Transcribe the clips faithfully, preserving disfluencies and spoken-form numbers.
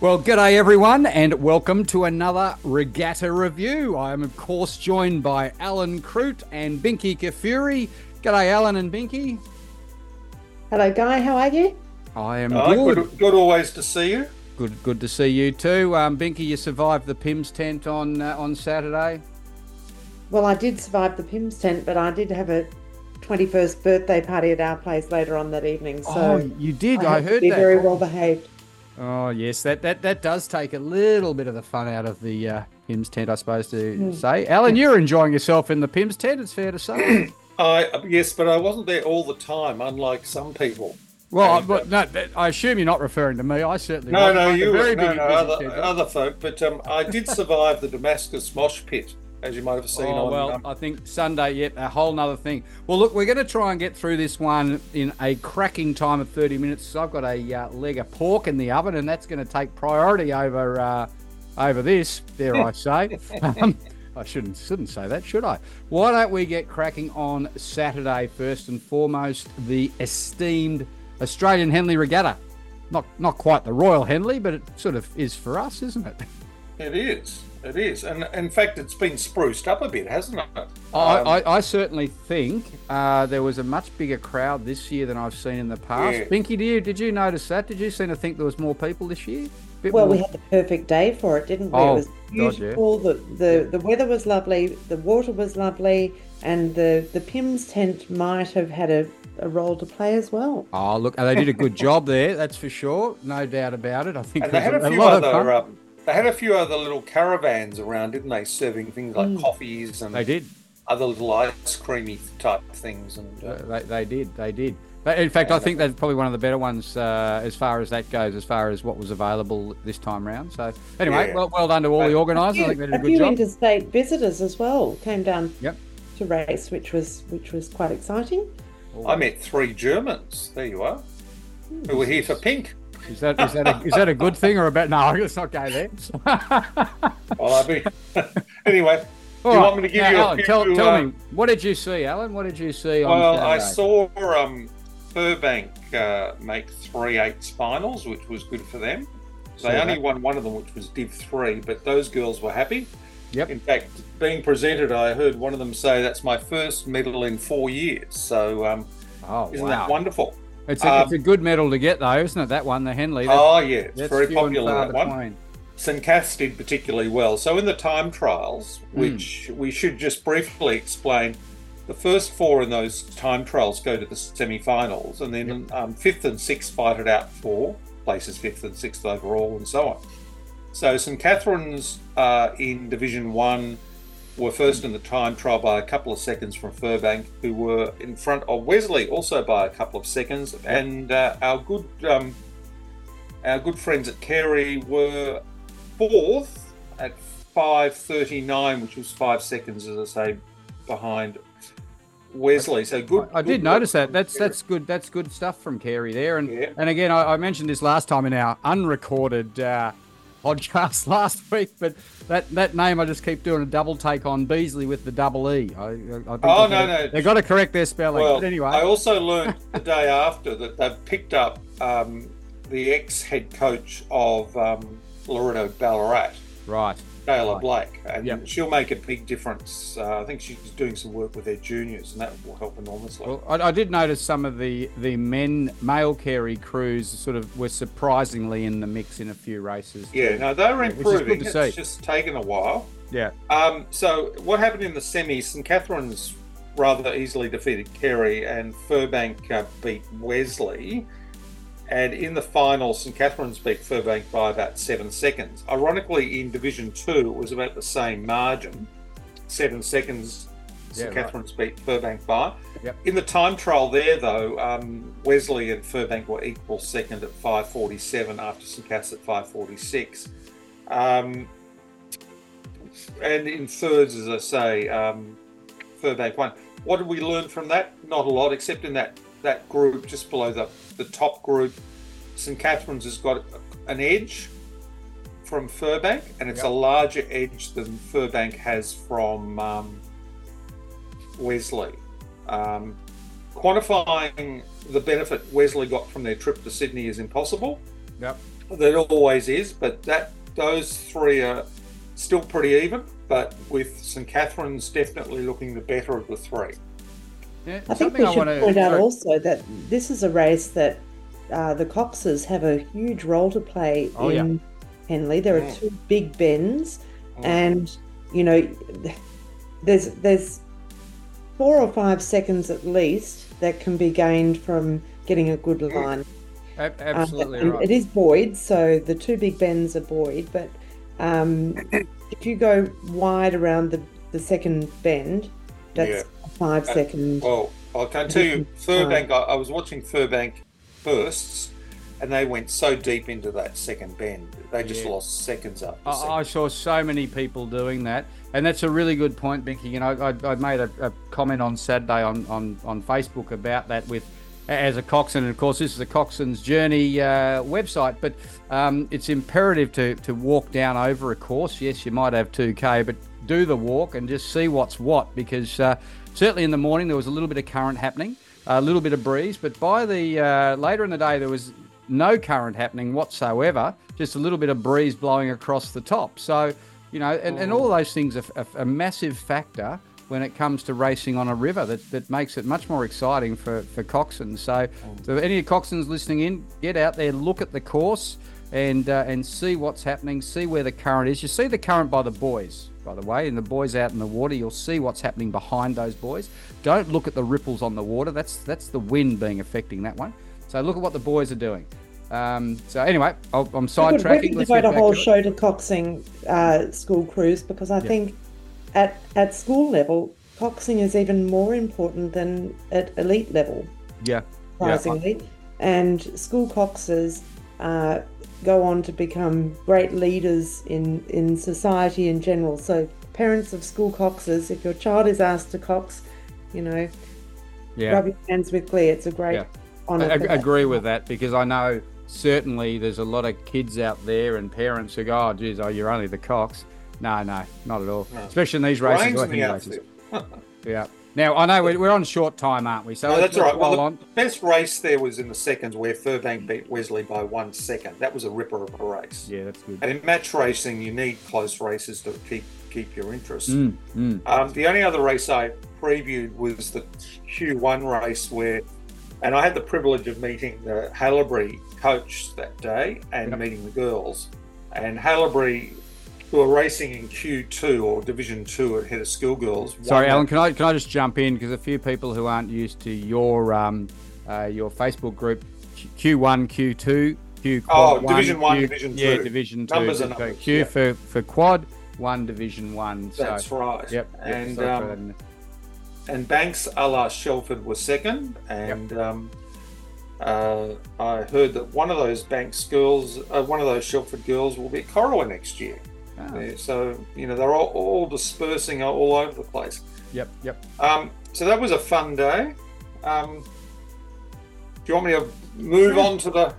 Well, g'day everyone, and welcome to another Regatta Review. I am, of course, joined by Alan Crute and Binky Kfouri. G'day, Alan and Binky. Hello, Guy. How are you? I am oh, good. good. Good always to see you. Good good to see you too. Um, Binky, you survived the P I M's tent on uh, on Saturday. Well, I did survive the P I M's tent, but I did have a twenty-first birthday party at our place later on that evening. So oh, you did. I, I heard to be that. Very well behaved. Oh, yes, that, that that does take a little bit of the fun out of the uh, P I M's tent, I suppose, to mm. say. Alan, you're enjoying yourself in the P I M's tent, it's fair to say. I Yes, but I wasn't there all the time, unlike some people. Well, and, I, well no, I assume you're not referring to me. I certainly No, no, you were, no, no, other, other folk. But um, I did survive the Damascus mosh pit, as you might have seen. Oh, on, well, um, I think Sunday, yet a whole nother thing. Well, look, we're going to try and get through this one in a cracking time of thirty minutes. So I've got a uh, leg of pork in the oven, and that's going to take priority over uh, over this, dare I say. um, I shouldn't shouldn't say that, should I? Why don't we get cracking on Saturday first and foremost, the esteemed Australian Henley Regatta. Not, not quite the Royal Henley, but it sort of is for us, isn't it? It is. It is, and in fact, it's been spruced up a bit, hasn't it? Um, I, I, I certainly think uh, there was a much bigger crowd this year than I've seen in the past. Yeah. Binky, do you, did you notice that? Did you seem to think there was more people this year? Bit well, more. We had the perfect day for it, didn't we? Oh, it was beautiful. God, yeah. the, the, yeah. the weather was lovely, the water was lovely, and the, the P I M's tent might have had a, a role to play as well. Oh, look, they did a good job there, that's for sure. No doubt about it. I think and they had a, a few lot other... of fun. They had a few other little caravans around, didn't they, serving things like mm. coffees and they did. Other little ice creamy type things. And uh, they, they did, they did. But in fact, I think that's probably one of the better ones uh, as far as that goes, as far as what was available this time round. So anyway, yeah. well, well done to all uh, the organisers. I think they did a, a good job. A few interstate visitors as well came down yep. to race, which was which was quite exciting. I met three Germans. There you are, mm. who were here for pink. Is that is that a, is that a good thing or a bad? No, let's not go there. Well, I mean, anyway, do you right. want me to give now, you a Alan, few, tell, tell uh, me, what did you see, Alan? What did you see? On well, Saturday? I saw um, Furbank uh, make three eights finals, which was good for them. They yeah. only won one of them, which was Div three, but those girls were happy. Yep. In fact, being presented, I heard one of them say, "That's my first medal in four years." So, um, oh, isn't wow. that wonderful? It's a, um, it's a good medal to get, though, isn't it? That one, the Henley. That's, oh, yeah. It's very popular, that one. St Cath's did particularly well. So in the time trials, mm. which we should just briefly explain, the first four in those time trials go to the semi-finals, and then yep. um, fifth and sixth fight it out for places, fifth and sixth overall, and so on. So St Catherine's uh, in Division One were first mm. in the time trial by a couple of seconds from Furbank, who were in front of Wesley also by a couple of seconds, yep. and uh, our good um, our good friends at Carey were fourth at five thirty-nine, which was five seconds, as I say, behind Wesley. So good. I, I good did notice that. That's Carey. that's good. That's good stuff from Carey there. And yeah. and again, I, I mentioned this last time in our unrecorded Uh, podcast last week, but that that name I just keep doing a double take on, Beasley with the double E. I, I think oh no gotta, no they've got to correct their spelling. Well, but anyway, I also learned the day after that they've picked up um the ex-head coach of um Loreto Ballarat, right, Taylor right. Blake, and yep. she'll make a big difference. uh, I think she's doing some work with their juniors, and that will help enormously. Well, I, I did notice some of the the men male Carey crews sort of were surprisingly in the mix in a few races yeah too. No, they're improving. It's see. Just taken a while. Yeah um so what happened in the semis, St Catherine's rather easily defeated Carey, and Furbank uh, beat Wesley. And in the final, St Catherine's beat Furbank by about seven seconds. Ironically, in Division Two, it was about the same margin, seven seconds. St yeah, Catherine's right. beat Furbank by. Yep. In the time trial there, though, um, Wesley and Furbank were equal second at five forty-seven after St Cath's at five forty-six. Um, and in thirds, as I say, um, Furbank won. What did we learn from that? Not a lot, except in that that group just below the. The top group, St Catherine's has got an edge from Furbank, and it's yep. a larger edge than Furbank has from um, Wesley. Um, quantifying the benefit Wesley got from their trip to Sydney is impossible. Yep. There always is, but that those three are still pretty even, but with St Catherine's definitely looking the better of the three. Yeah, I think we should I wanna... point out also that this is a race that uh, the Coxes have a huge role to play oh, in yeah. Henley. There yeah. are two big bends, oh. and you know, there's there's four or five seconds at least that can be gained from getting a good line. Absolutely um, right. It is buoyed, so the two big bends are buoyed, but um, if you go wide around the, the second bend, that's yeah. a five uh, second. Well, I can tell you, Furbank, I, I was watching Furbank bursts, and they went so deep into that second bend. They just yeah. lost seconds up. I, second. I saw so many people doing that, and that's a really good point, Binky. You know, I, I made a, a comment on Saturday on, on, on Facebook about that with as a coxswain, and of course this is the Coxswain's Journey uh, website, but um, it's imperative to, to walk down over a course. Yes, you might have two K, but do the walk and just see what's what, because uh, certainly in the morning there was a little bit of current happening, a little bit of breeze, but by the uh, later in the day there was no current happening whatsoever, just a little bit of breeze blowing across the top. So, you know, and, and all those things are a massive factor when it comes to racing on a river that, that makes it much more exciting for, for coxswains. So, so any coxswains listening in, get out there, look at the course and uh, and see what's happening, see where the current is. You see the current by the buoys, by the way, and the buoys out in the water, you'll see what's happening behind those buoys. Don't look at the ripples on the water, that's that's the wind being affecting that one. So look at what the buoys are doing. Um, so anyway, I'll, I'm sidetracking. We've devoted a whole to show to coxing uh, school crews, because I yep. think At at school level, coxing is even more important than at elite level. Yeah, surprisingly, yeah. And school coxes uh, go on to become great leaders in, in society in general. So parents of school coxes, if your child is asked to cox, you know, yeah. rub your hands with glee. It's a great yeah. honour. I, I agree with that, because I know certainly there's a lot of kids out there and parents who go, "Oh, geez, oh, you're only the cox." No, no, not at all. No. Especially in these races. Or races. yeah. Now, I know we're, we're on short time, aren't we? So no, that's all right. Well, the on. best race there was in the seconds, where Furbank beat Wesley by one second. That was a ripper of a race. Yeah, that's good. And in match racing, you need close races to keep keep your interest. Mm, mm. Um, the only other race I previewed was the Q one race where, and I had the privilege of meeting the Haileybury coach that day and yep. meeting the girls. And Haileybury, who are racing in Q two or Division two at Head of School Girls. Sorry, Alan, can I can I just jump in, because a few people who aren't used to your um, uh, your Facebook group, Q one, Q two, Q oh, one, Division one, Q, Division two, yeah, Division two, numbers and numbers, Q yeah. for for Quad, one Division one. So, that's right. Yep. yep and so um, and Banks a la Shelford was second, and. Yep. Um, Uh, I heard that one of those Banks girls, uh, one of those Shelford girls, will be at Korowa next year. Oh. So, you know, they're all, all dispersing all over the place. Yep, yep. Um, so that was a fun day. Um, do you want me to move yeah. on to the?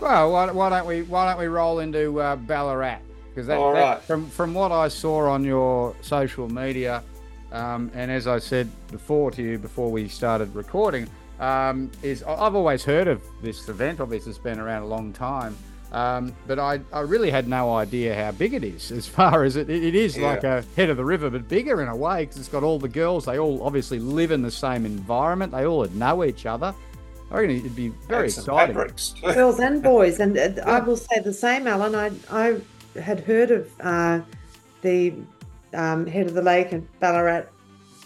Well, why, why don't we why don't we roll into uh, Ballarat? Because that, that right. from from what I saw on your social media, um, and as I said before to you before we started recording. Um, is I've always heard of this event, obviously it's been around a long time, um, but I, I really had no idea how big it is, as far as it, it is yeah. like a head of the river, but bigger in a way, because it's got all the girls, they all obviously live in the same environment, they all know each other. I reckon it'd be very That's exciting. Girls and boys, and uh, yeah. I will say the same, Alan, I, I had heard of uh, the um, Head of the Lake and Ballarat,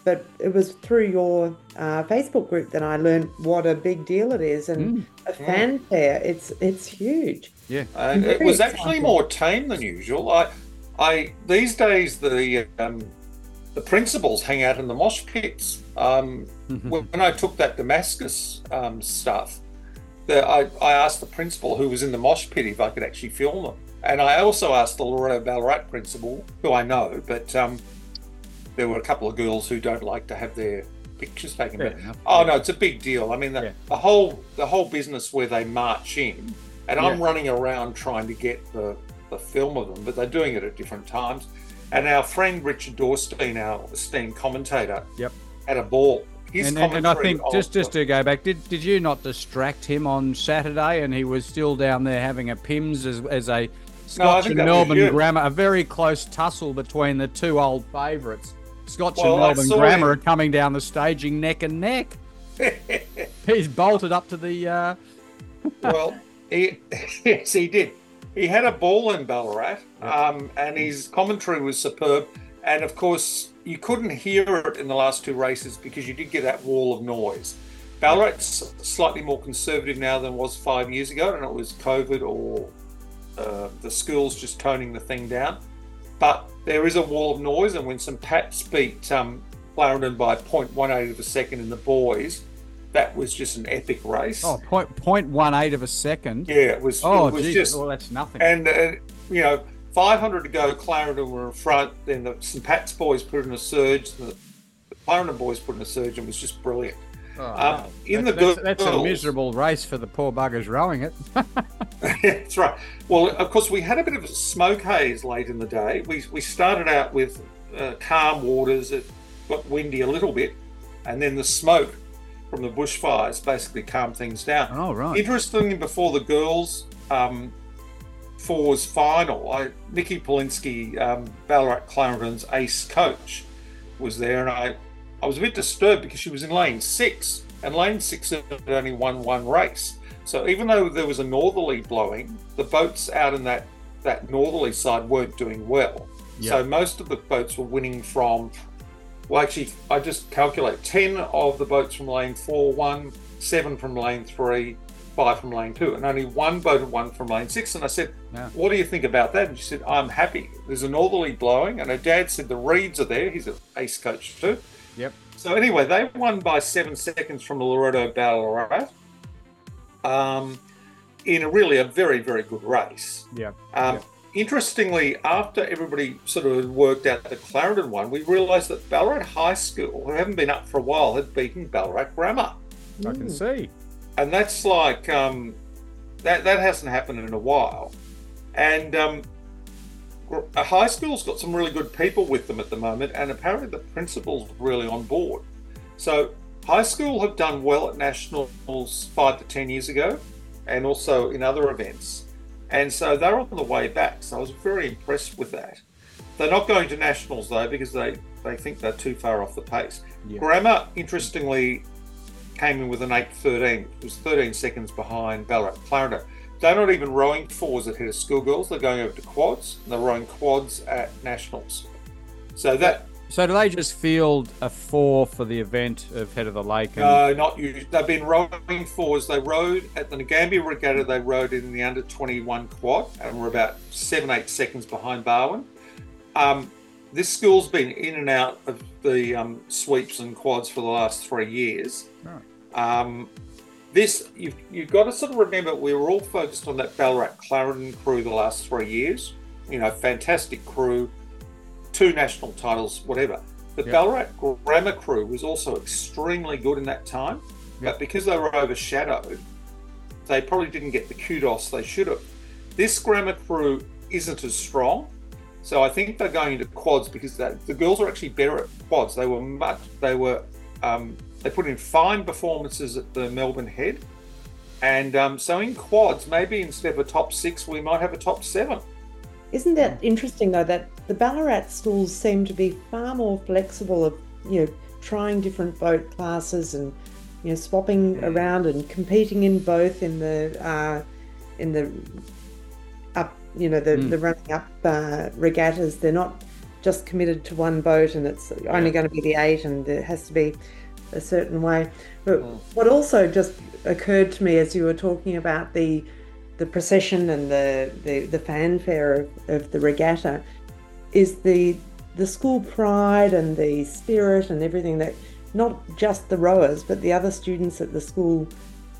but it was through your uh, Facebook group that I learned what a big deal it is, and mm. a fanfare. Yeah. It's it's huge. Yeah, uh, it was exciting. Actually more tame than usual. I, I these days the um, the principals hang out in the mosh pits. Um, mm-hmm. When I took that Damascus um, stuff, the, I I asked the principal who was in the mosh pit if I could actually film them, and I also asked the Loreto Ballarat principal, who I know, but. Um, There were a couple of girls who don't like to have their pictures taken. But, oh no, it's a big deal. I mean, the, yeah. the whole the whole business where they march in, and yeah. I'm running around trying to get the, the film of them, but they're doing it at different times. And our friend Richard Dorstein, our esteemed commentator, yep. had a ball His and, and, and I think just just to go back, did did you not distract him on Saturday, and he was still down there having a Pims as as a Scotch no, and Melbourne Grammar, a very close tussle between the two old favourites, Scotch well, and Melbourne Grammar, him. coming down the staging neck and neck. He's bolted up to the. Uh... well, he, yes, he did. He had a ball in Ballarat, yep. um, and his commentary was superb. And of course, you couldn't hear it in the last two races because you did get that wall of noise. Ballarat's slightly more conservative now than it was five years ago, and it was COVID or uh, the schools just toning the thing down. But there is a wall of noise, and when Saint Pat's beat um, Clarendon by zero point one eight of a second in the boys, that was just an epic race. Oh, zero point one eight of a second? Yeah, it was, oh, it was geez. just... Oh, that's nothing. And, uh, you know... five hundred to go, Clarendon were in front, then the Saint Pat's boys put in a surge, the Clarendon boys put in a surge, and was just brilliant. Oh, um, wow. in that's, the girls, that's, that's a miserable race for the poor buggers rowing it. That's right. Well, of course, we had a bit of a smoke haze late in the day. We we started out with uh, calm waters. It got windy a little bit, and then the smoke from the bushfires basically calmed things down. Oh, right. Interestingly, before the girls... Um, Four's final, I, Nikki Polinsky, um, Ballarat Clarendon's ace coach, was there, and I, I was a bit disturbed because she was in lane six, and lane six had only won one race. So even though there was a northerly blowing, the boats out in that, that northerly side weren't doing well. Yep. So most of the boats were winning from, well, actually, I just calculate ten of the boats from lane four won, seven from lane three, five from lane two, and only one boat had won from lane six. And I said, yeah. What do you think about that? And she said, I'm happy. There's a northerly blowing. And her dad said the Reeds are there. He's an ace coach too. Yep. So anyway, they won by seven seconds from the Loreto Ballarat um, in a really a very, very good race. Yeah. Um, yep. Interestingly, after everybody sort of worked out the Clarendon one, we realised that Ballarat High School, who haven't been up for a while, had beaten Ballarat Grammar. I mm. can see. And that's like, um, that that hasn't happened in a while. And um, a high school's got some really good people with them at the moment, and apparently the principal's really on board. So high school have done well at nationals five to ten years ago, and also in other events. And so they're on the way back. So I was very impressed with that. They're not going to nationals though, because they, they think they're too far off the pace. Yeah. Grammar, interestingly, came in with an eight thirteen, it was thirteen seconds behind Ballarat Clarendon. They're not even rowing fours at Head of School Girls, they're going over to quads, and they're rowing quads at nationals. So that... So do they just field a four for the event of Head of the Lake? And... No, not usually. They've been rowing fours. They rowed at the Ngambia Regatta, they rowed in the under twenty-one quad, and were about seven, eight seconds behind Barwon. Um, This school's been in and out of the um, sweeps and quads for the last three years. Right. Um, this you've, you've got to sort of remember we were all focused on that Ballarat Clarendon crew the last three years. You know, fantastic crew, two national titles, whatever. The yep. Ballarat Grammar crew was also extremely good in that time, yep. but because they were overshadowed, they probably didn't get the kudos they should have. This Grammar crew isn't as strong. So I think they're going into quads because that, the girls are actually better at quads. They were much, they were, um, they put in fine performances at the Melbourne Head. And um, so in quads, maybe instead of a top six, we might have a top seven. Isn't that interesting though, that the Ballarat schools seem to be far more flexible of, you know, trying different boat classes and, you know, swapping mm. around and competing in both in the, uh, in the, up you know the, mm. the running up uh, regattas. They're not just committed to one boat and it's only going to be the eight and it has to be a certain way. But mm. what also just occurred to me as you were talking about the the procession and the the, the fanfare of, of the regatta is the the school pride and the spirit and everything that not just the rowers but the other students at the school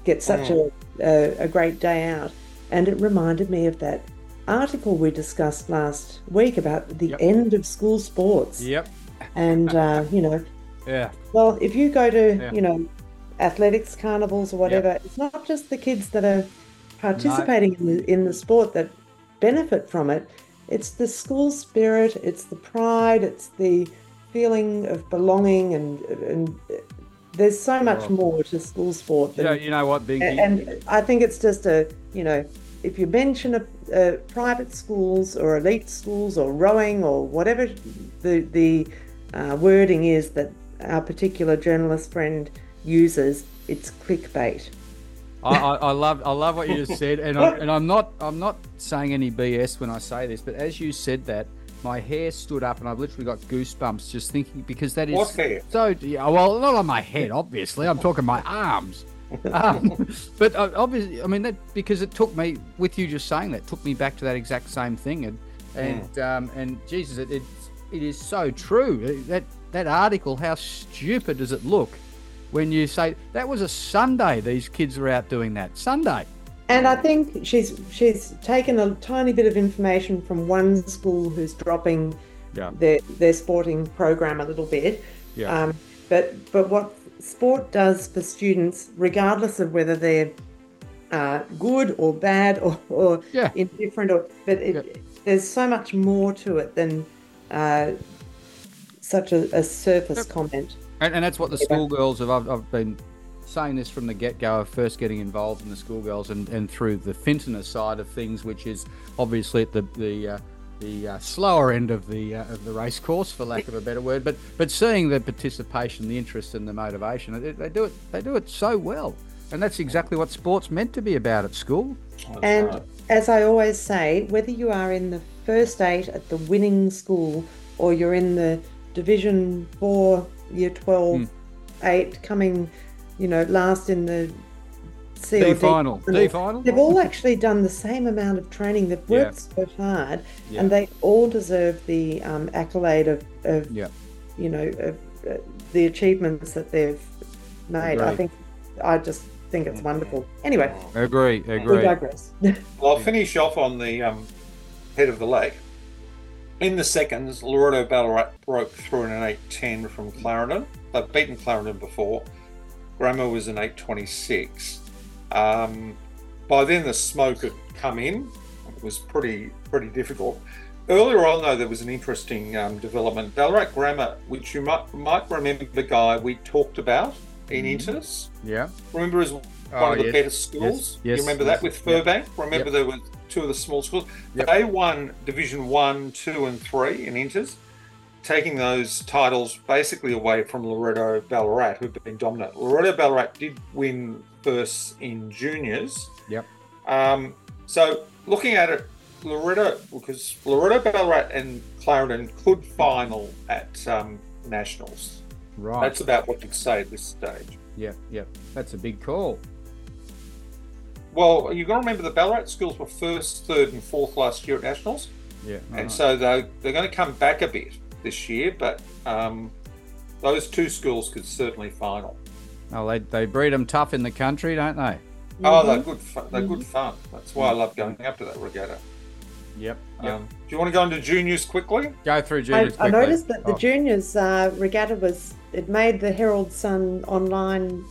get such mm. a, a a great day out. And it reminded me of that article we discussed last week about the yep. end of school sports. Yep. And, uh, you know, yeah. well, if you go to, yeah. you know, athletics, carnivals or whatever, yep. it's not just the kids that are participating no. in, the, in the sport that benefit from it. It's the school spirit. It's the pride. It's the feeling of belonging and, and there's so much more to school sport than, yeah, you know what, Binky? And I think it's just a, you know, if you mention a, a private schools or elite schools or rowing or whatever the the uh, wording is that our particular journalist friend uses, it's clickbait. I, I, I love I love what you just said, and I, and I'm not I'm not saying any B S when I say this, but as you said that, my hair stood up, and I've literally got goosebumps just thinking, because that is what hair? So. Yeah, well, not on my head, obviously. I'm talking my arms. Um, but uh, obviously, I mean that, because it took me, with you just saying that, took me back to that exact same thing, and and yeah. um, and Jesus, it, it it is so true. That that article, how stupid does it look when you say that was a Sunday? These kids were out doing that Sunday. And I think she's she's taken a tiny bit of information from one school who's dropping yeah. their their sporting program a little bit. Yeah. Um, but but what sport does for students, regardless of whether they're uh, good or bad or, or yeah. indifferent, or but it, yeah. there's so much more to it than uh, such a, a surface yep. comment. And, and that's what the schoolgirls have. I've, I've been saying this from the get-go of first getting involved in the schoolgirls and, and through the Fintiner side of things, which is obviously at the the uh, the uh, slower end of the uh, of the race course, for lack of a better word, but but seeing the participation, the interest and the motivation, it, they do it they do it so well, and that's exactly what sport's meant to be about at school. And right. as I always say, whether you are in the first eight at the winning school or you're in the Division Four Year twelve mm. eight coming, you know, last in the C D final. D final. They've all actually done the same amount of training. They've worked yeah. so hard, yeah. and they all deserve the um, accolade of, of yeah. you know, of, uh, the achievements that they've made. Agreed. I think, I just think it's wonderful. Anyway, agree, agree. We digress. Well, I'll finish off on the um, Head of the Lake. In the seconds, Loreto Ballarat broke through in an eight ten from Clarendon. They've beaten Clarendon before. Grammar was an eight twenty-six. Um, by then the smoke had come in. It was pretty pretty difficult. Earlier on though, there was an interesting um, development. Ballarat Grammar, which you might might remember, the guy we talked about in mm. Intis. Yeah. Remember, as one oh, of the yes. better schools. Yes. Yes. You remember yes. that with Furbank? Yep. Remember yep. there were two of the small schools. Yep. They won Division One, Two, and Three in Intis, taking those titles basically away from Loreto Ballarat, who've been dominant. Loreto Ballarat did win first in juniors. Yep. Um, so looking at it, Loreto, because Loreto Ballarat and Clarendon could final at um, nationals. Right. That's about what you'd say at this stage. Yeah, yeah. That's a big call. Well, you've got to remember the Ballarat schools were first, third and fourth last year at nationals. Yeah. And right. so they're, they're going to come back a bit this year, but um, those two schools could certainly final. Oh, they they breed them tough in the country, don't they? Mm-hmm. Oh, they're good fun. They're mm-hmm. good fun. That's why I love going up to that regatta. Yep. yep. Um, do you want to go into juniors quickly? Go through juniors I, quickly. I noticed that oh. the juniors uh, regatta was, it made the Herald Sun online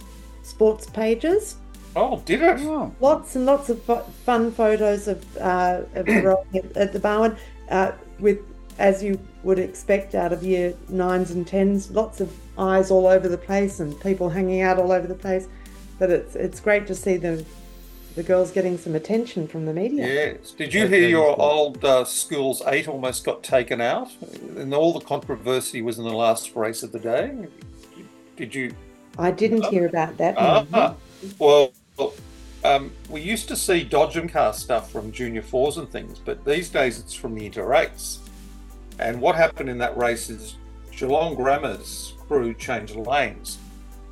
sports pages. Oh, did it? Oh. Lots and lots of fo- fun photos of uh, of rowing at, at the Barwon uh, with, as you would expect out of year nines and tens, lots of eyes all over the place and people hanging out all over the place. But it's it's great to see the the girls getting some attention from the media. Yes. Did you hear your old uh, school's eight almost got taken out? And all the controversy was in the last race of the day. Did you? I didn't uh, hear about that. Uh, uh, well, um, we used to see dodge and cast stuff from junior fours and things, but these days it's from the inter eights. And what happened in that race is Geelong Grammar's crew changed lanes.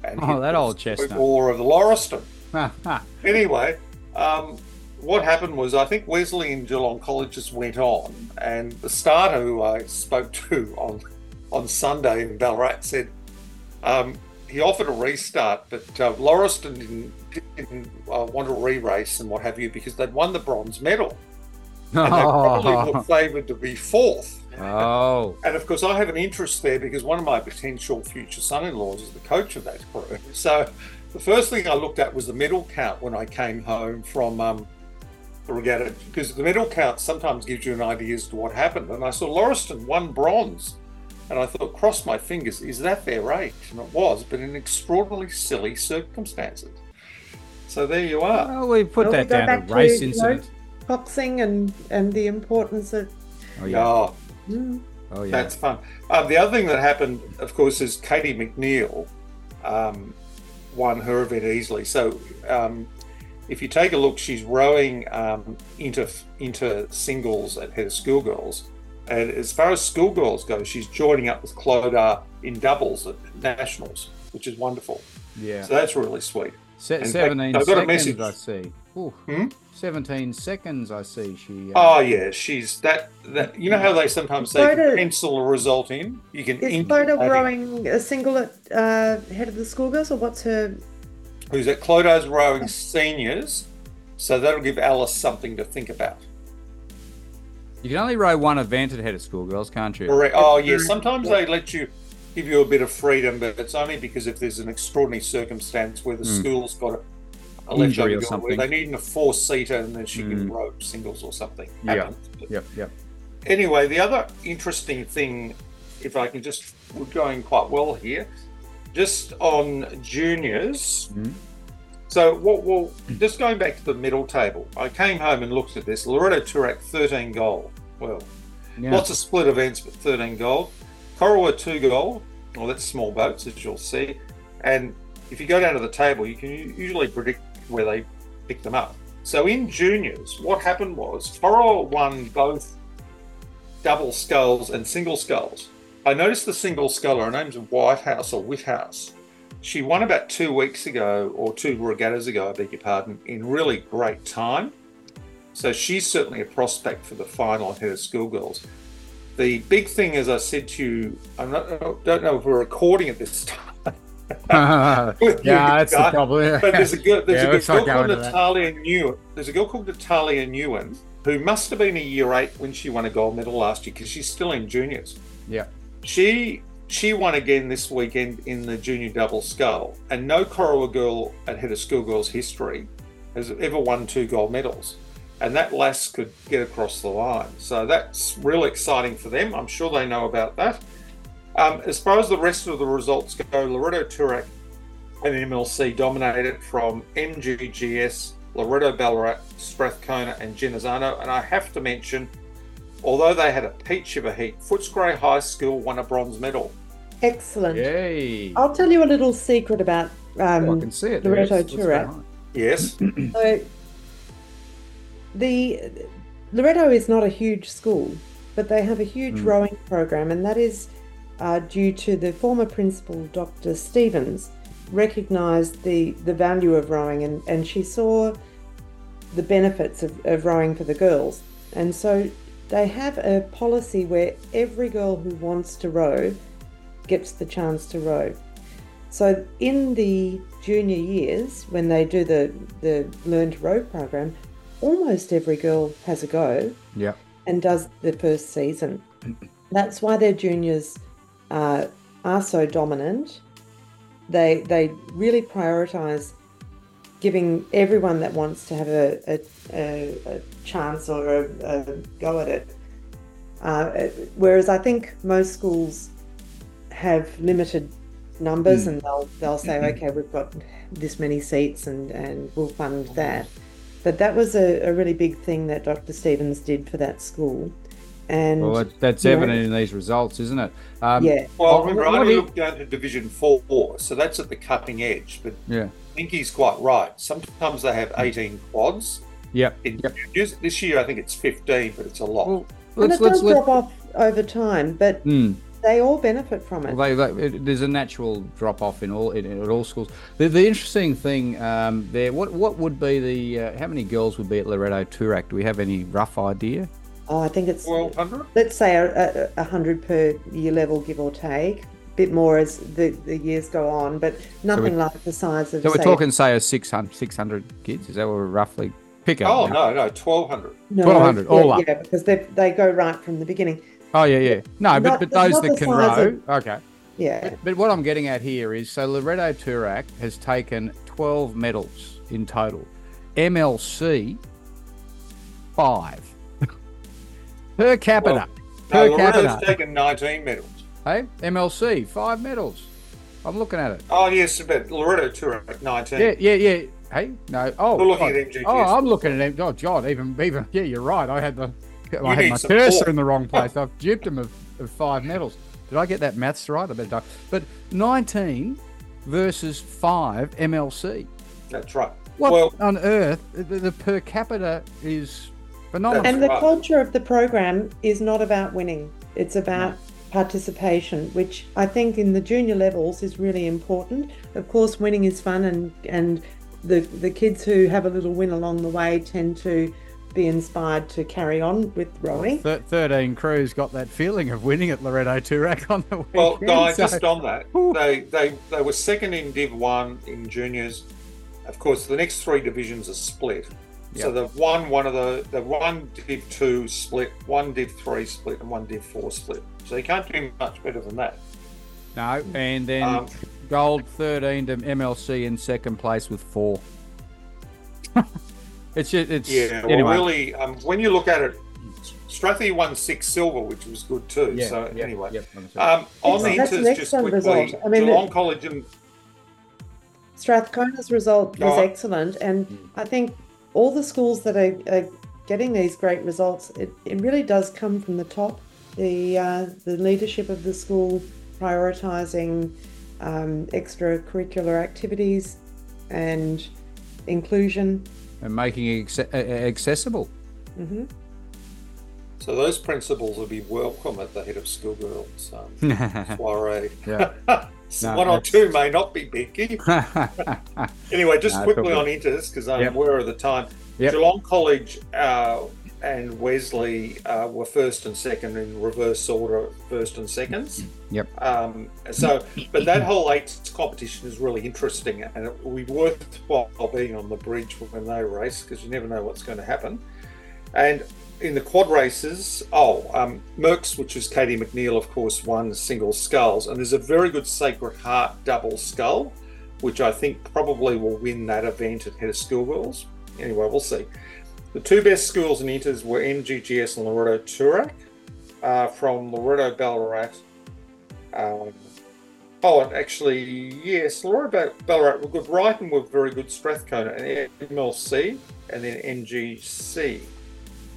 And oh, that old chestnut. Or of the Lauriston. Anyway, um, what happened was I think Wesley and Geelong College just went on. And the starter who I spoke to on on Sunday in Ballarat said um, he offered a restart, but uh, Lauriston didn't, didn't uh, want to re-race and what have you because they'd won the bronze medal. And they probably were favoured to be fourth. Oh. And of course, I have an interest there because one of my potential future son-in-laws is the coach of that crew. So the first thing I looked at was the medal count when I came home from um, the regatta, because the medal count sometimes gives you an idea as to what happened. And I saw Lauriston won bronze. And I thought, cross my fingers, is that their rate? And it was, but in extraordinarily silly circumstances. So there you are. Well, we put well, that we down to race to, incident. You know, boxing and, and the importance of... Oh, yeah. Oh, mm. oh yeah. That's fun. Um, the other thing that happened, of course, is Katie McNeil um, won her event easily. So um, if you take a look, she's rowing um, into, into singles at Head of School Girls. And as far as schoolgirls go, she's joining up with Clodagh in doubles at nationals, which is wonderful. Yeah. So that's really sweet. Se- seventeen fact, seconds I see. Hmm? seventeen seconds I see she... Uh, oh, yeah. She's that... that you know how they sometimes say you pencil a result in? You can... Is Clodagh rowing a single at uh, Head of the Schoolgirls, or what's her... Who's at Clodagh's rowing seniors, so that'll give Alice something to think about. You can only row one event at Head of School Girls, can't you? Correct. Oh, yes. Yeah. Sometimes they let you, give you a bit of freedom, but it's only because if there's an extraordinary circumstance where the mm. school's got a injury or something, they need a four-seater, and then she mm. can row singles or something. Yeah. Yep. Yep. Anyway, the other interesting thing, if I can just, we're going quite well here, just on juniors. Mm. So, well, well, just going back to the medal table, I came home and looked at this. Loreto Toorak, thirteen gold. Well, yeah. Lots of split events, but thirteen gold. Korowa, two gold. Well, that's small boats, as you'll see. And if you go down to the table, you can usually predict where they pick them up. So in juniors, what happened was Korowa won both double sculls and single sculls. I noticed the single sculler, her name's Whitehouse or Whitehouse. She won about two weeks ago, or two regattas ago, I beg your pardon, in really great time. So she's certainly a prospect for the final at Head of School Girls. The big thing, as I said to you, I'm not, I don't know if we're recording at this time. yeah, that's guy, the problem. But there's a girl, there's yeah, a girl called Natalia Newen. There's a girl called Natalia Newen who must have been a year eight when she won a gold medal last year, because she's still in juniors. Yeah. She... She won again this weekend in the junior double scull, and no Korowa girl at Head of School Girls history has ever won two gold medals, and that lass could get across the line. So that's really exciting for them. I'm sure they know about that. Um, as far as the rest of the results go, Loreto Toorak and M L C dominated from M G G S, Loreto Ballarat, Strathcona and Genesano, and I have to mention, although they had a peach of a heat, Footscray High School won a bronze medal. Excellent. Yay. I'll tell you a little secret about um, oh, I can see it. Loreto Toorak. Yes. So the Loreto is not a huge school, but they have a huge mm. rowing program, and that is uh, due to the former principal, Doctor Stevens, recognised the, the value of rowing, and, and she saw the benefits of, of rowing for the girls. And so they have a policy where every girl who wants to row gets the chance to row. So in the junior years, when they do the, the Learn to Row program, almost every girl has a go yeah. and does the first season. That's why their juniors uh, are so dominant. They they really prioritise giving everyone that wants to have a, a, a, a chance or a, a go at it. Uh, whereas I think most schools have limited numbers mm. and they'll they'll say, mm-hmm. okay, we've got this many seats and, and we'll fund that. But that was a, a really big thing that Doctor Stevens did for that school. And well, that's evident know, in these results, isn't it? Um, yeah. Well, remember, I only looked down to Division four, so that's at the cutting edge. But yeah. I think he's quite right. Sometimes they have eighteen quads. Yeah. Yep. This year, I think it's fifteen, but it's a lot. Well, and it does drop off over time, but mm. they all benefit from it. Well, they, they, it there's a natural drop off in all in, in all schools. The, the interesting thing um, there. What what would be the uh, how many girls would be at Loreto Toorak? Do we have any rough idea? Oh, I think it's twelve hundred. Let's say a, a, a hundred per year level, give or take. Bit more as the, the years go on, but nothing so like the size of. So we're say, talking, say, a six hundred, six hundred kids. Is that what we're roughly pick up? Oh now? no, no, twelve hundred. No, twelve hundred, yeah, all up. Yeah, because they they go right from the beginning. Oh yeah, yeah. No, but, not, but those that can row. Of, okay. Yeah. But, but what I'm getting at here is, so Loreto Toorak has taken twelve medals in total. M L C five per capita. Well, no, per Loretto's capita. Taken nineteen medals. Hey, M L C, five medals. I'm looking at it. Oh, yes, but Loreto Toorak, nineteen. Yeah, yeah, yeah. Hey, no. Oh, we're looking God. At M G G S. Oh, I'm looking at M G G S. Oh, God, even, even, yeah, you're right. I had the, I had my support. cursor in the wrong place. I've duped him of, of five medals. Did I get that maths right? I better die. But nineteen versus five M L C. That's right. What well, on earth? The, the per capita is phenomenal. And the right. culture of the program is not about winning. It's about no. participation, which I think in the junior levels is really important. Of course, winning is fun, and, and the, the kids who have a little win along the way tend to be inspired to carry on with rowing. Well, thirteen crews got that feeling of winning at Loreto Toorak on the weekend. Well, guys, so. just on that, they, they, they were second in Div one in juniors. Of course, the next three divisions are split. Yep. So they've won one of the, they've won Div two split, one Div three split, and one Div four split. So you can't do much better than that. No, and then um, gold thirteen to M L C in second place with four. It's just, it's yeah. Well, anyway. really, um, when you look at it, Strathy won six silver, which was good too. Yeah, so yeah, anyway, yeah, um, on the inters, just quickly, I mean, Geelong College and Strathcona's result was oh. excellent, and mm. I think all the schools that are, are getting these great results, it, it really does come from the top. The uh, the leadership of the school prioritising um, extracurricular activities and inclusion. And making it accessible. Mm-hmm. So those principles will be welcome at the Head of School Girls um, soiree. Yeah. So no, one or two may not be Binky. Anyway, just no, quickly on inters, because I'm yep. aware of the time. Yep. Geelong College uh, and Wesley uh, were first and second in reverse order, first and seconds. Yep. Um, so, but that whole eights competition is really interesting, and it will be worthwhile being on the bridge when they race, because you never know what's going to happen. And in the quad races, oh, um, Mercs, which is Katie McNeil, of course, won single sculls. And there's a very good Sacred Heart double scull, which I think probably will win that event at Head of School Girls. Anyway, we'll see. The two best schools in inters were M G G S and Loreto Toorak. Uh, from Loreto Ballarat. Um, oh, and actually, yes, Loreto Ballarat were good. Ryton were very good. Strathcona and M L C, and then M G C.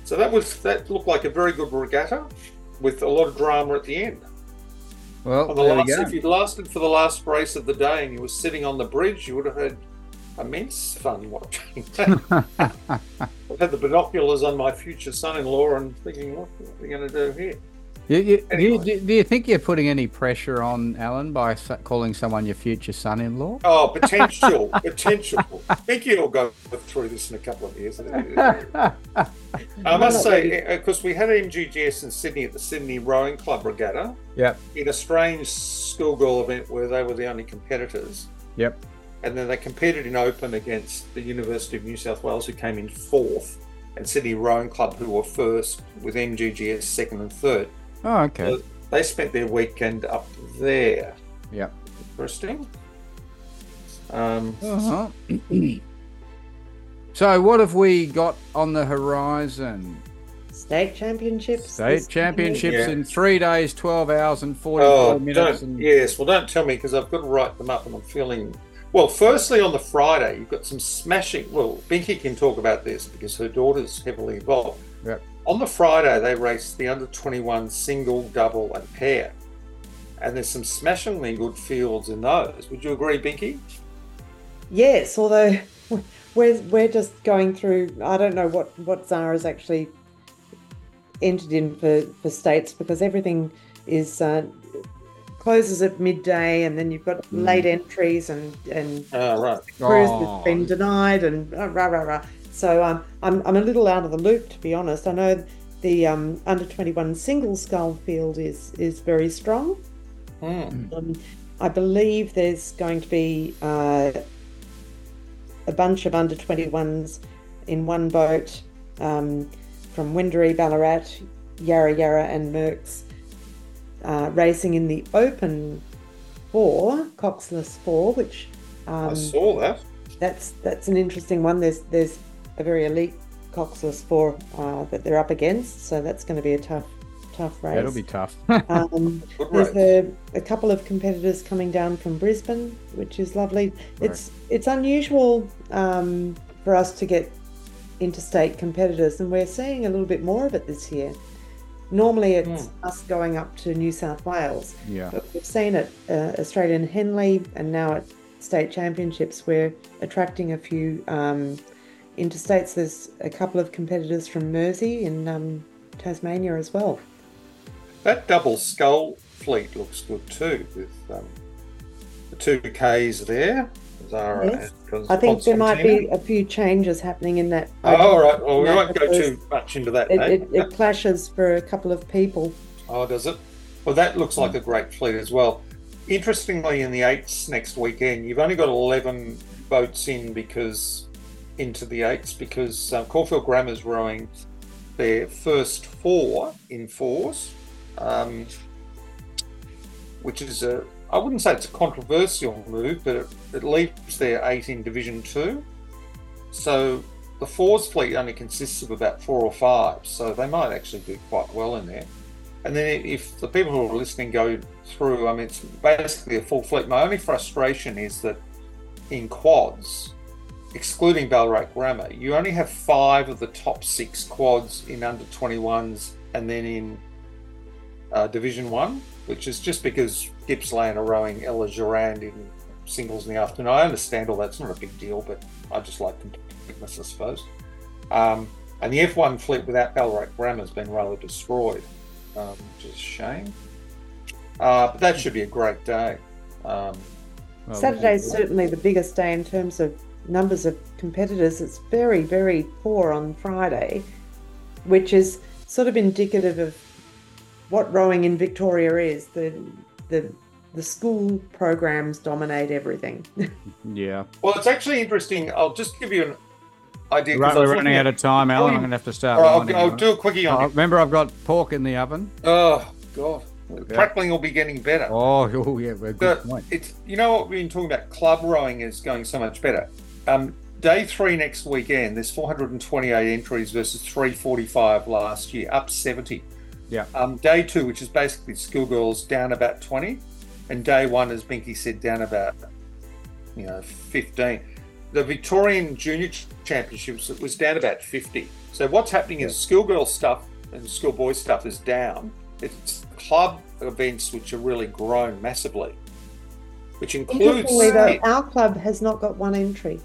So that was that looked like a very good regatta with a lot of drama at the end. Well, the last, if you'd lasted for the last race of the day and you were sitting on the bridge, you would have had immense fun watching that. I had the binoculars on my future son-in-law and thinking, what are we going to do here? You, you, anyway. do, you, do you think you're putting any pressure on Alan by calling someone your future son-in-law? Oh, potential, potential. I think you'll go through this in a couple of years. I must say, because we had M G G S in Sydney at the Sydney Rowing Club Regatta. Yep. In a strange schoolgirl event where they were the only competitors. Yep. And then they competed in open against the University of New South Wales, who came in fourth, and Sydney Rowing Club, who were first, with M G G S second and third. Oh, okay. So they spent their weekend up there. Yeah. Interesting. Um, uh-huh. So what have we got on the horizon? State championships. State championships yeah. in three days, twelve hours and forty-four oh, minutes. And... Yes, well, don't tell me, because I've got to write them up and I'm feeling... Well, firstly, on the Friday, you've got some smashing... Well, Binky can talk about this because her daughter's heavily involved. Yeah. On the Friday, they race the under twenty-one single, double and pair. And there's some smashingly good fields in those. Would you agree, Binky? Yes, although we're, we're just going through... I don't know what, what Zara's actually entered in for, for states, because everything is uh, closes at midday, and then you've got mm. late entries and, and oh, right. crews oh. that's been denied and uh, rah, rah, rah. So um, I'm I'm a little out of the loop, to be honest. I know the um, under twenty-one single scull field is is very strong. Mm. Um, I believe there's going to be uh, a bunch of under twenty-ones in one boat um, from Windery, Ballarat, Yarra Yarra and Mercs uh, racing in the Open four, Coxless four, which... Um, I saw that. That's that's an interesting one. There's there's... a very elite Coxless four uh, that they're up against, so that's going to be a tough tough race. That'll be tough. um, there's the, a couple of competitors coming down from Brisbane, which is lovely. Right. It's it's unusual um, for us to get interstate competitors, and we're seeing a little bit more of it this year. Normally it's mm. us going up to New South Wales. Yeah. But we've seen it uh, Australian Henley and now at state championships we're attracting a few um, interstates. There's a couple of competitors from Mersey in um, Tasmania as well. That double skull fleet looks good too with um, the two Ks there. Zara yes. I think there might be a few changes happening in that. Oh, all right. Well, we won't go too much into that. It, it, it clashes for a couple of people. Oh, does it? Well, that looks like a great fleet as well. Interestingly, in the eights next weekend, you've only got eleven boats in because into the eights because um, Caulfield Grammar's rowing their first four in fours, um, which is a. I wouldn't say it's a controversial move, but it, it leaves their eight in Division Two. So the fours fleet only consists of about four or five, so they might actually do quite well in there. And then if the people who are listening go through, I mean, it's basically a full fleet. My only frustration is that in quads, excluding Ballarat Grammar, you only have five of the top six quads in under twenty-ones and then in uh, Division One, which is just because Gippsland are rowing Ella Durand in singles in the afternoon. I understand all that's not a big deal, but I just like completeness, I suppose. Um, and the F one fleet without Ballarat Grammar has been rather destroyed, um, which is a shame. Uh, but that should be a great day. Um, Saturday's certainly the biggest day in terms of numbers of competitors. It's very, very poor on Friday, which is sort of indicative of what rowing in Victoria is. The the the school programs dominate everything. Yeah. Well, it's actually interesting. I'll just give you an idea. Right, we're running out of time, Alan. I'm going to have to start. All right, I'll, I'll do a quickie on oh, it. Remember, I've got pork in the oven. Oh, God. Okay. Crackling will be getting better. Oh, oh yeah. Good but point. It's, you know what we've been talking about? Club rowing is going so much better. Um, day three next weekend, there's four hundred twenty-eight entries versus three forty-five last year, up seventy. Yeah. Um, day two, which is basically school girls, down about twenty, and day one, as Binky said, down about you know fifteen. The Victorian Junior Championships, it was down about fifty. So what's happening yeah. is school girl stuff and school boy stuff is down. It's club events which are really grown massively, which includes. Though, our club has not got one entry.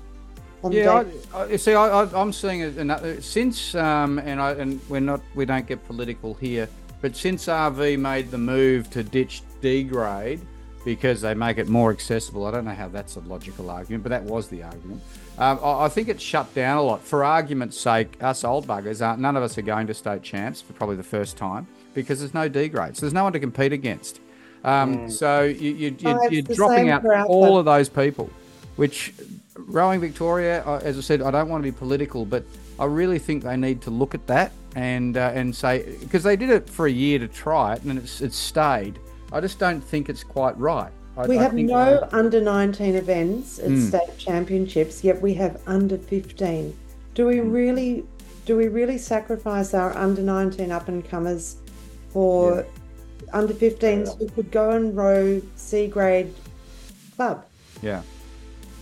Yeah, I, I, see, I, I, I'm seeing another, since, um, and I, and we're not, we don't get political here, but since R V made the move to ditch D grade because they make it more accessible, I don't know how that's a logical argument, but that was the argument. Um, I, I think it's shut down a lot. For argument's sake, us old buggers, aren't, none of us are going to state champs for probably the first time because there's no D grade, so there's no one to compete against. Um, mm. So you, you, you, oh, you're dropping out all of those people, which. Rowing Victoria, as I said, I don't want to be political, but I really think they need to look at that and uh, and say, because they did it for a year to try it and it's it's stayed. I just don't think it's quite right. I, we I have no under nineteen events at mm. state championships, yet we have under fifteen. Do we mm. really do we really sacrifice our under nineteen up and comers for yeah. under fifteens who could go and row C grade club? Yeah.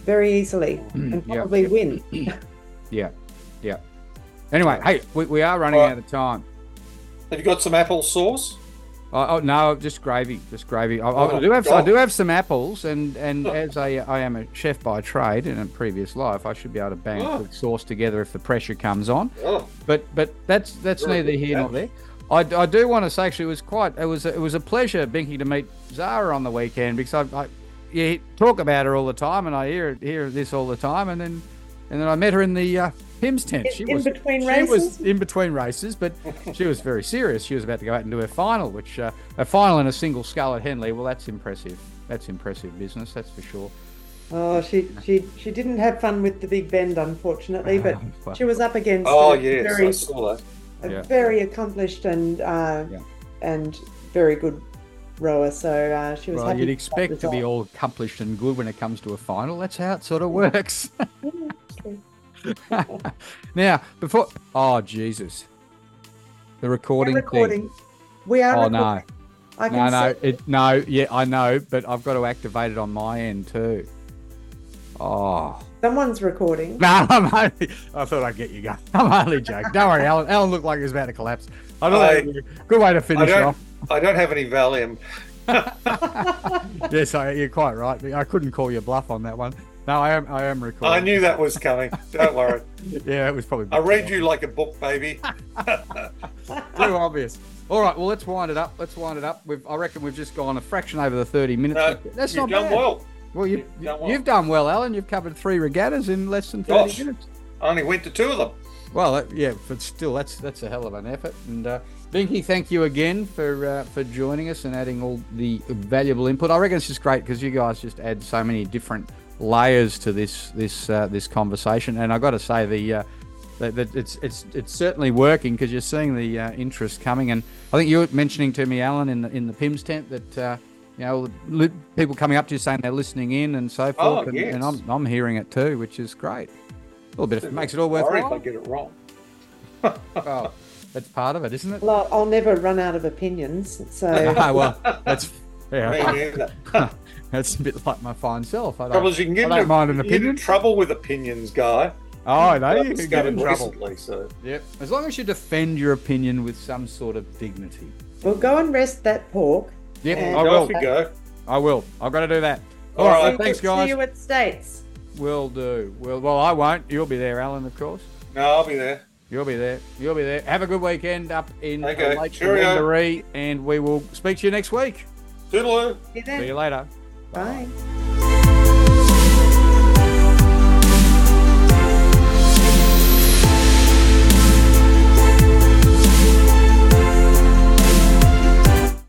Very easily and probably yeah. win. yeah, yeah. Anyway, hey, we, we are running right. out of time. Have you got some apple sauce? Oh, oh no, just gravy, just gravy. I, oh, I do have, God. I do have some apples, and and oh. as I I am a chef by trade in a previous life, I should be able to bang oh. a quick sauce together if the pressure comes on. Oh. But but that's that's really neither here nor there. I, I do want to say actually it was quite it was it was a pleasure, Binky, to meet Zara on the weekend because I. I You talk about her all the time, and I hear hear this all the time. And then, and then I met her in the uh, P I M's tent. She in was in between she races. She was in between races, but she was very serious. She was about to go out and do her final, which uh, a final in a single scull at Henley. Well, that's impressive. That's impressive business, that's for sure. Oh, she she, she didn't have fun with the big bend, unfortunately, but oh, she was up against oh, a, yes, very, I saw that. a yeah. very accomplished and uh, yeah. and very good. Rower, so uh, she was. Well, you'd expect to be all accomplished and good when it comes to a final. That's how it sort of works. Now, before, oh Jesus, the recording, recording. thing. We are. Oh, recording. no. I can no, no. It, no, yeah, I know, but I've got to activate it on my end too. Oh. Someone's recording. No, I'm only, I thought I'd get you going. I'm only joking. Don't worry, Alan. Alan looked like he was about to collapse. I don't I, know. Good way to finish I off. I don't have any Valium. Yes, I, you're quite right. I couldn't call your bluff on that one. No, I am. I am recording. I knew that was coming. Don't worry. Yeah, it was probably. I read you like a book, baby. Too obvious. All right. Well, let's wind it up. Let's wind it up. We've, I reckon we've just gone a fraction over the thirty minutes. No, That's you've not done bad. Well. Well, you, you've done well. You've done well, Alan. You've covered three regattas in less than thirty Gosh, minutes. I only went to two of them. Well, yeah, but still, that's that's a hell of an effort. And uh, Binky, thank you again for uh, for joining us and adding all the valuable input. I reckon it's just great because you guys just add so many different layers to this this uh, this conversation. And I got to say, the uh, that it's it's it's certainly working because you're seeing the uh, interest coming. And I think you were mentioning to me, Alan, in the in the P I M S tent that. Uh, You know, people coming up to you saying they're listening in and so forth, oh, and, yes. and I'm I'm hearing it too, which is great. A little bit of, it makes it all worthwhile. Sorry if I get it wrong. Well, that's part of it, isn't it? Well, I'll never run out of opinions, so. No, well, that's yeah. That's a bit like my fine self. I don't, you can get I don't into, mind an opinion. You get in trouble with opinions, guy. Oh, no, you can get in trouble. Recently, so. Yep. As long as you defend your opinion with some sort of dignity. Well, go and rest that pork. Yep, and I will. Go. I will. I've got to do that. All well, right, thanks, guys. See you at States. Will do. Well, well, I won't. You'll be there, Alan, of course. No, I'll be there. You'll be there. You'll be there. Have a good weekend up in okay. Lake Wendouree, and we will speak to you next week. Toodaloo. See you later. Bye. Bye.